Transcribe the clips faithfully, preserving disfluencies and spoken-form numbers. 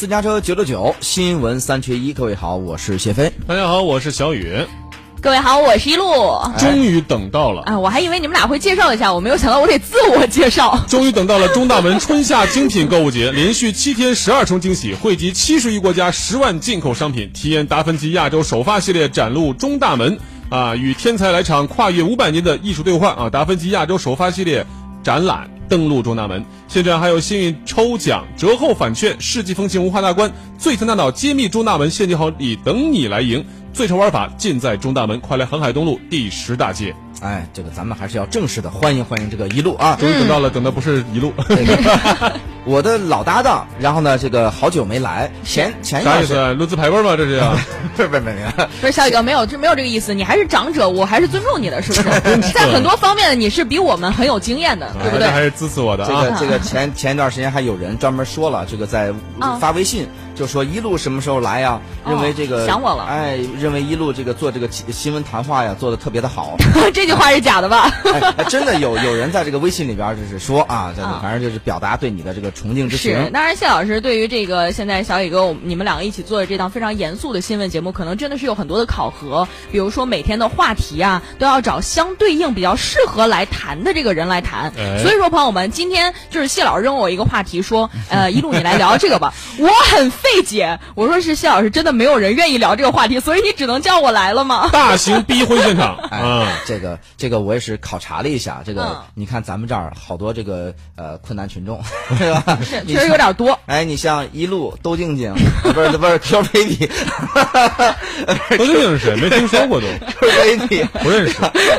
私家车九九九新闻三缺一，各位好，我是谢飞。大家好，我是小雨。各位好，我是一路。终于等到了啊！我还以为你们俩会介绍一下，我没有想到我得自我介绍。终于等到了中大门春夏精品购物节，连续七天十二重惊喜，汇集七十余国家十万进口商品，体验达芬奇亚洲首发系列展露中大门啊，与天才来场跨越五百年的艺术对话啊！达芬奇亚洲首发系列展览。登陆中大门，现场还有幸运抽奖、折后返券、世纪风情文化大观、最强大脑揭秘中大门陷阱好礼等你来赢，最潮玩法尽在中大门，快来航海东路第十大街。哎，这个咱们还是要正式的欢迎欢迎这个一路啊！终于等到了，等的不是一路。我的老搭档，然后呢，这个好久没来，前前一段啥意思、啊？论资排辈吗？这是啊？不是不是不是，不是小宇哥没有这没有这个意思，你还是长者，我还是尊重你的，是不是？在很多方面你是比我们很有经验的，啊、对不对？还是支持我的、啊。这个这个前前一段时间还有人专门说了，这个在发微信、啊、就说一路什么时候来呀？认为这个、哦、想我了，哎，认为一路这个做这个新闻谈话呀做的特别的好。这句话是假的吧？哎哎、真的有有人在这个微信里边就是说啊，这反正就是表达对你的这个。崇敬之情。是，当然谢老师对于这个现在小雨哥我们你们两个一起做的这档非常严肃的新闻节目，可能真的是有很多的考核，比如说每天的话题啊都要找相对应比较适合来谈的这个人来谈、哎、所以说朋友们，今天就是谢老师扔我一个话题说呃，一路你来聊这个吧。我很费解，我说是谢老师真的没有人愿意聊这个话题，所以你只能叫我来了吗？大型逼婚现场、哎嗯、这个这个我也是考察了一下这个、嗯、你看咱们这儿好多这个呃困难群众对吧？是，确实有点多。哎，你像一路都静静，不是不是 Q baby， 都静静是谁？没听说过都 Q baby 不认识。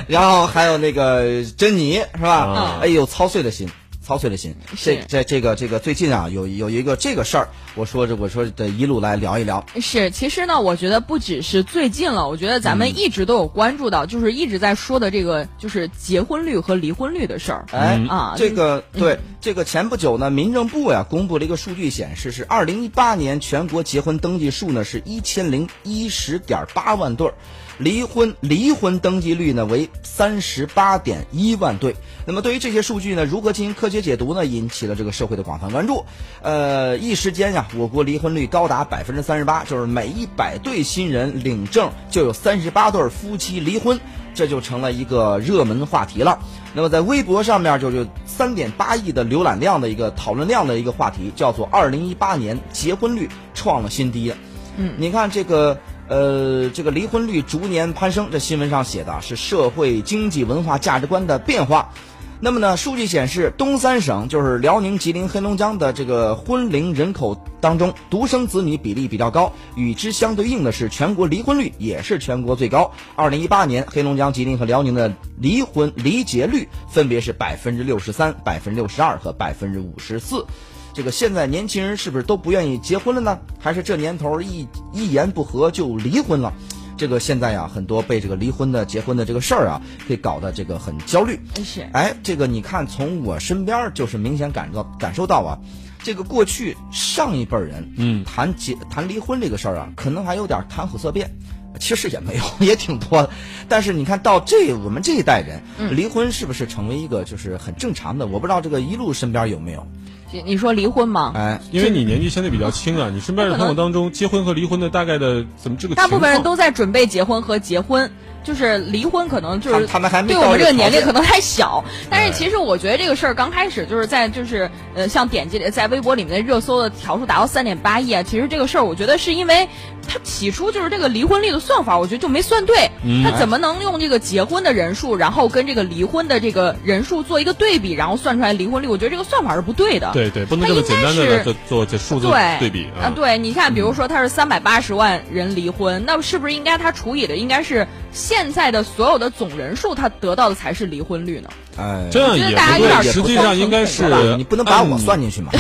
然后还有那个珍妮是吧？啊、哎呦，操碎了心，操碎了心。这这这个这个最近啊，有有一个这个事儿，我说这我说的一路来聊一聊。是，其实呢，我觉得不只是最近了，我觉得咱们一直都有关注到，嗯、就是一直在说的这个就是结婚率和离婚率的事儿。哎、嗯、啊，这个对。嗯这个前不久呢，民政部呀公布了一个数据，显示是二零一八年全国结婚登记数呢是一千零一十点八万对，离婚离婚登记率呢为三十八点一万对。那么对于这些数据呢，如何进行科学解读呢？引起了这个社会的广泛关注。呃，一时间呀，我国离婚率高达百分之三十八，就是每一百对新人领证就有三十八对夫妻离婚。这就成了一个热门话题了。那么在微博上面就是 三点八亿的浏览量的一个讨论量的一个话题，叫做二零一八年结婚率创了新低。嗯，你看这个呃这个离婚率逐年攀升，这新闻上写的是社会经济文化价值观的变化。那么呢，数据显示，东三省就是辽宁、吉林、黑龙江的这个婚龄人口当中，独生子女比例比较高。与之相对应的是，全国离婚率也是全国最高。二零一八年，黑龙江、吉林和辽宁的离婚离结率分别是百分之六十三、百分之六十二和百分之五十四。这个现在年轻人是不是都不愿意结婚了呢？还是这年头一一言不合就离婚了？这个现在呀、啊，很多被这个离婚的、结婚的这个事儿啊，给搞得这个很焦虑。是，哎，这个你看，从我身边就是明显感到感受到啊，这个过去上一辈人，嗯，谈结谈离婚这个事儿啊，可能还有点谈虎色变，其实也没有，也挺多的。但是你看到这我们这一代人，嗯、离婚是不是成为一个就是很正常的？我不知道这个一路身边有没有。你说离婚吗？哎，因为你年纪相对比较轻啊，你身边的朋友当中，结婚和离婚的大概的怎么这个？大部分人都在准备结婚和结婚，就是离婚可能就是他们还对我们这个年龄可能还小，但是其实我觉得这个事儿刚开始就是在就是呃，像点击在微博里面的热搜的条数达到三点八亿啊，其实这个事儿我觉得是因为他起初就是这个离婚率的算法，我觉得就没算对，他怎么能用这个结婚的人数，然后跟这个离婚的这个人数做一个对比，然后算出来离婚率？我觉得这个算法是不对的。对对，不能这么简单的做做这数字对比啊！对，你看，比如说他是三百八十万人离婚，那是不是应该他除以的应该是现在的所有的总人数，他得到的才是离婚率呢？哎，这样也不对，实际上应该是你不能把我算进去嘛？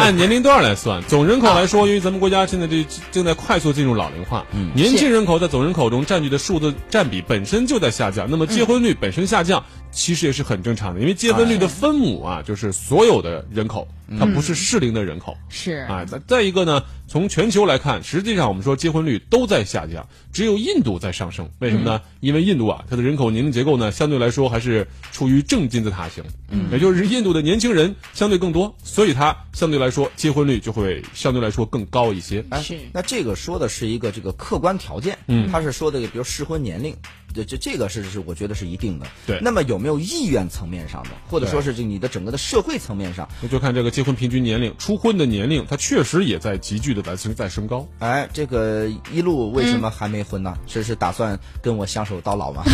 按年龄段来算，总人口来说，因为咱们国家现在这正在快速进入老龄化，年轻人口在总人口中占据的数字占比本身就在下降，那么结婚率本身下降，其实也是很正常的，因为结婚率的分母啊，就是所有的人口。它不是适龄的人口。是、嗯、啊，再一个呢，从全球来看，实际上我们说结婚率都在下降，只有印度在上升。为什么呢？嗯、因为印度啊，它的人口年龄结构呢，相对来说还是处于正金字塔型，嗯，也就是印度的年轻人相对更多，所以它相对来说结婚率就会相对来说更高一些。哎，那这个说的是一个这个客观条件，嗯，它是说的比如适婚年龄。这这这个是是我觉得是一定的，对。那么有没有意愿层面上的，或者说是这你的整个的社会层面上？那就看这个结婚平均年龄、出婚的年龄，它确实也在急剧的在在升高。哎，这个一路为什么还没婚呢？这、嗯、是, 是打算跟我相守到老吗？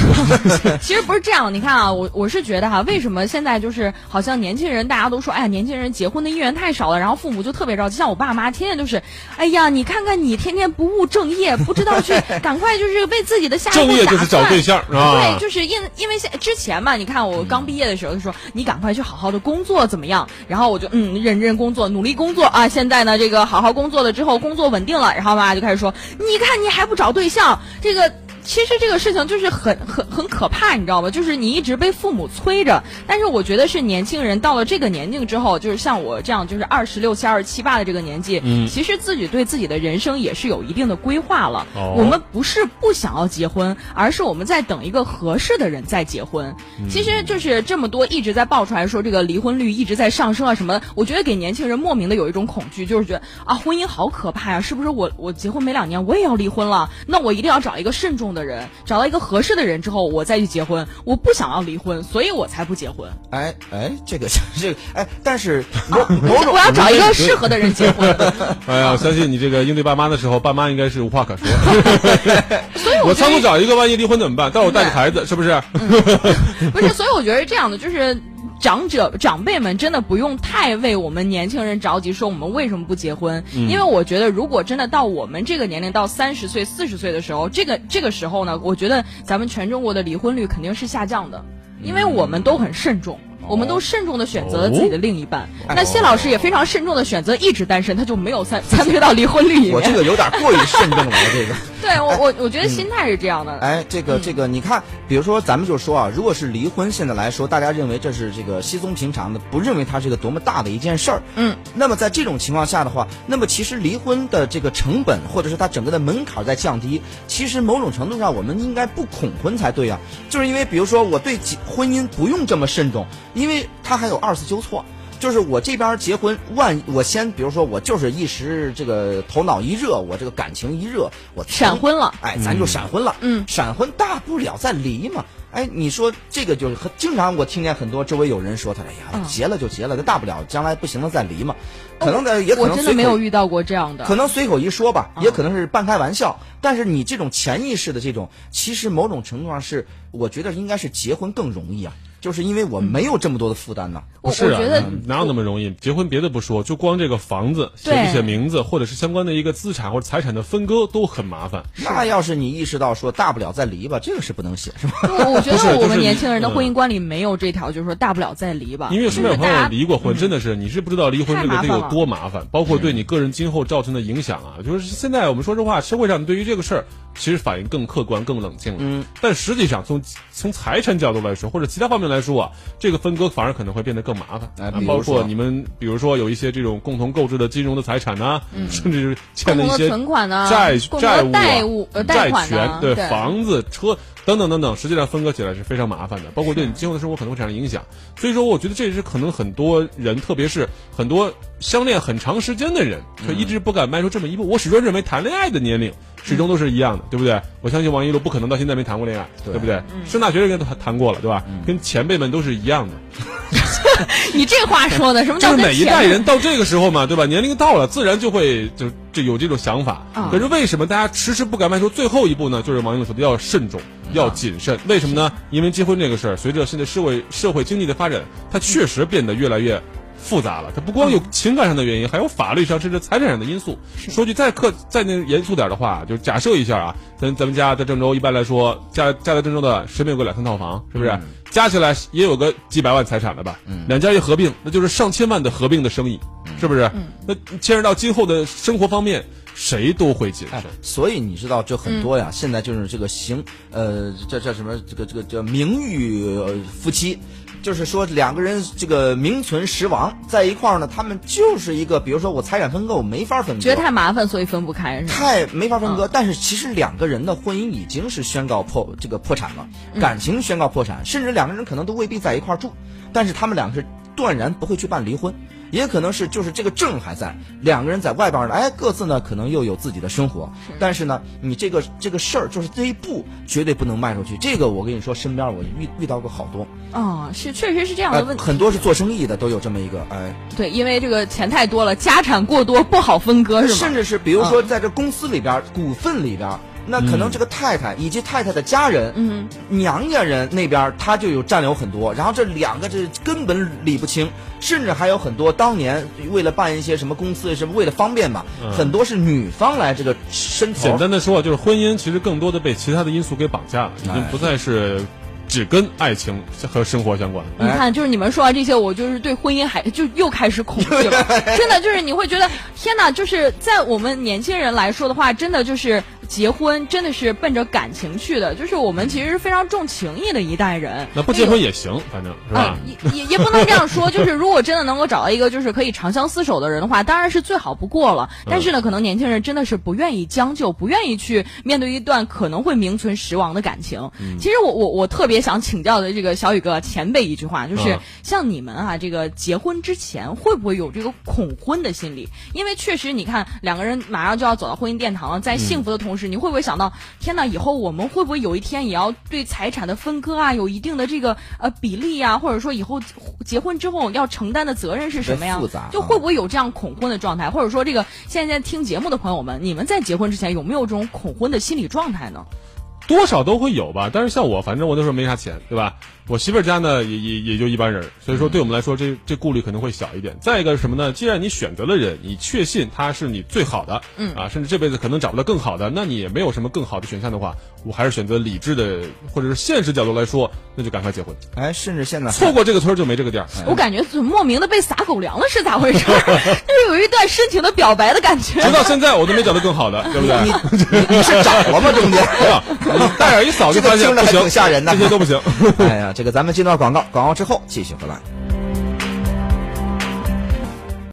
其实不是这样，你看啊，我我是觉得哈、啊，为什么现在就是好像年轻人大家都说，哎呀，年轻人结婚的意愿太少了，然后父母就特别着急，像我爸妈天天就是，哎呀，你看看你天天不务正业，不知道去赶快就是为自己的下一步打算。对象啊，对，就是因因为现之前嘛，你看我刚毕业的时候就说、嗯、你赶快去好好的工作怎么样？然后我就嗯认真工作，努力工作啊。现在呢，这个好好工作了之后，工作稳定了，然后妈就开始说，你看你还不找对象，这个。其实这个事情就是很很很可怕，你知道吗？就是你一直被父母催着，但是我觉得是年轻人到了这个年龄之后，就是像我这样，就是二十六七、二十七八的这个年纪，嗯，其实自己对自己的人生也是有一定的规划了。哦、我们不是不想要结婚，而是我们在等一个合适的人再结婚。嗯、其实就是这么多一直在爆出来说这个离婚率一直在上升啊什么的，我觉得给年轻人莫名的有一种恐惧，就是觉得啊婚姻好可怕呀、啊，是不是我我结婚没两年我也要离婚了？那我一定要找一个慎重的。的人找到一个合适的人之后，我再去结婚。我不想要离婚，所以我才不结婚。哎哎，这个这个哎，但是、啊、我我要找一个适合的人结婚。哎呀，我相信你这个应对爸妈的时候，爸妈应该是无话可说。所以我仓促找一个，万一离婚怎么办？但我带着孩子，是不是、嗯？不是，所以我觉得这样的就是。长者长辈们真的不用太为我们年轻人着急，说我们为什么不结婚、嗯？因为我觉得，如果真的到我们这个年龄，到三十岁、四十岁的时候，这个这个时候呢，我觉得咱们全中国的离婚率肯定是下降的，因为我们都很慎重。我们都慎重的选择了自己的另一半，哦、那谢老师也非常慎重的选择一直单身，他就没有参参与到离婚率里面。我这个有点过于慎重了，这个。对我我我觉得心态是这样的。哎，这个这个，你看，比如说咱们就说啊，如果是离婚，现在来说，大家认为这是这个稀松平常的，不认为它是一个多么大的一件事儿。嗯。那么在这种情况下的话，那么其实离婚的这个成本，或者是它整个的门槛在降低，其实某种程度上我们应该不恐婚才对啊，就是因为比如说我对婚姻不用这么慎重。因为他还有二次纠错，就是我这边结婚，万我先比如说我就是一时这个头脑一热，我这个感情一热，我闪婚了，哎，咱就闪婚了，嗯，闪婚大不了再离嘛。哎，你说这个就是很经常，我听见很多周围有人说他，哎呀，结了就结了，那大不了将来不行了再离嘛。可能的也可能我真的没有遇到过这样的，可能随口一说吧，也可能是半开玩笑。但是你这种潜意识的这种，其实某种程度上是，我觉得应该是结婚更容易啊，就是因为我没有这么多的负担呢、啊。不是啊，哪有那么容易？结婚别的不说，就光这个房子写不写名字，或者是相关的一个资产或者财产的分割都很麻烦。那要是你意识到说大不了再离吧，这个是不能写，是吧？我觉得我们年轻人的婚姻观里没有这条，就是说大不了再离吧。因为身边有朋友离过婚，真的是你是不知道离婚这个这个有多麻烦，包括对你个人今后造成的影响啊。就是现在我们说实话，社会上对于这个事儿其实反应更客观、更冷静了。嗯。但实际上从从财产角度来说，或者其他方面来说啊，这个分割反而可能会变得更麻烦。哎，包括你们比如说有一些这种共同购置的金融的财产啊，嗯、甚至欠了一些存款啊、债债务、债务、债权，对房子、车。等等等等，实际上分割起来是非常麻烦的，包括对你今后的生活可能会产生影响。所以说，我觉得这也是可能很多人，特别是很多相恋很长时间的人，就一直不敢迈出这么一步。我始终认为谈恋爱的年龄始终都是一样的，对不对？我相信王一路不可能到现在没谈过恋爱， 对, 对不对？嗯、上大学就跟他谈过了，对吧？嗯、跟前辈们都是一样的。你这话说的什么叫？就是每一代人到这个时候嘛，对吧？年龄到了，自然就会就就有这种想法。哦、可是为什么大家迟迟不敢迈出最后一步呢？就是王一路说的，要慎重。要谨慎，为什么呢？因为结婚这个事儿，随着现在社会社会经济的发展，它确实变得越来越复杂了。它不光有情感上的原因，还有法律上甚至财产上的因素。说句再客再那严肃点的话，就假设一下啊，咱咱们家在郑州，一般来说家家在郑州的，谁没有个两三套房？是不是？嗯、加起来也有个几百万财产了吧？嗯、两家一合并，那就是上千万的合并的生意，是不是？嗯、那牵扯到今后的生活方面。谁都会谨慎、哎，所以你知道这很多呀。嗯、现在就是这个行，呃，这这什么，这个这个叫名誉、呃、夫妻，就是说两个人这个名存实亡在一块儿呢，他们就是一个比如说我财产分割我没法分割，觉得太麻烦所以分不开，太没法分割、嗯、但是其实两个人的婚姻已经是宣告破这个破产了，感情宣告破产、嗯、甚至两个人可能都未必在一块儿住，但是他们两个是断然不会去办离婚，也可能是就是这个证还在，两个人在外边哎各自呢可能又有自己的生活，但是呢你这个这个事儿就是这一步绝对不能迈出去，这个我跟你说身边我遇遇到过好多哦，是确实是这样的问题、呃、很多是做生意的都有这么一个哎，对，因为这个钱太多了家产过多不好分割是吧，甚至是比如说在这公司里边、嗯、股份里边那可能这个太太以及太太的家人、嗯、娘家人那边他就有占有很多，然后这两个这根本理不清，甚至还有很多当年为了办一些什么公司什么为了方便嘛、嗯、很多是女方来这个伸头，简单的说就是婚姻其实更多的被其他的因素给绑架了，已经不再是只跟爱情和生活相关。你看，就是你们说完这些，我就是对婚姻还就又开始恐惧了。真的，就是你会觉得天哪！就是在我们年轻人来说的话，真的就是结婚真的是奔着感情去的。就是我们其实是非常重情义的一代人。那不结婚也行，反正是吧？呃、也也也不能这样说。就是如果真的能够找到一个就是可以长相厮守的人的话，当然是最好不过了。但是呢，可能年轻人真的是不愿意将就，不愿意去面对一段可能会名存实亡的感情。嗯、其实我我我特别。想请教的这个小雨哥前辈一句话，就是像你们啊，这个结婚之前会不会有这个恐婚的心理？因为确实你看两个人马上就要走到婚姻殿堂了，在幸福的同时，你会不会想到天哪，以后我们会不会有一天也要对财产的分割啊有一定的这个呃比例啊，或者说以后结婚之后要承担的责任是什么呀？就会不会有这样恐婚的状态？或者说这个现在听节目的朋友们，你们在结婚之前有没有这种恐婚的心理状态呢？多少都会有吧，但是像我，反正我那时候没啥钱，对吧？我媳妇儿家呢，也也也就一般人，所以说对我们来说，这这顾虑可能会小一点。再一个是什么呢？既然你选择了人，你确信他是你最好的，嗯啊，甚至这辈子可能找不到更好的，那你也没有什么更好的选项的话，我还是选择理智的或者是现实角度来说，那就赶快结婚。哎，甚至现在错过这个村就没这个店。哎、我感觉莫名的被撒狗粮了，是咋回事？就是有一段深情的表白的感觉。直到现在我都没找到更好的，对不对？你, 你, 你是找了吗？中间大眼一扫就发现不行，这些都不行。哎呀。这个咱们进段广告，广告之后继续回来。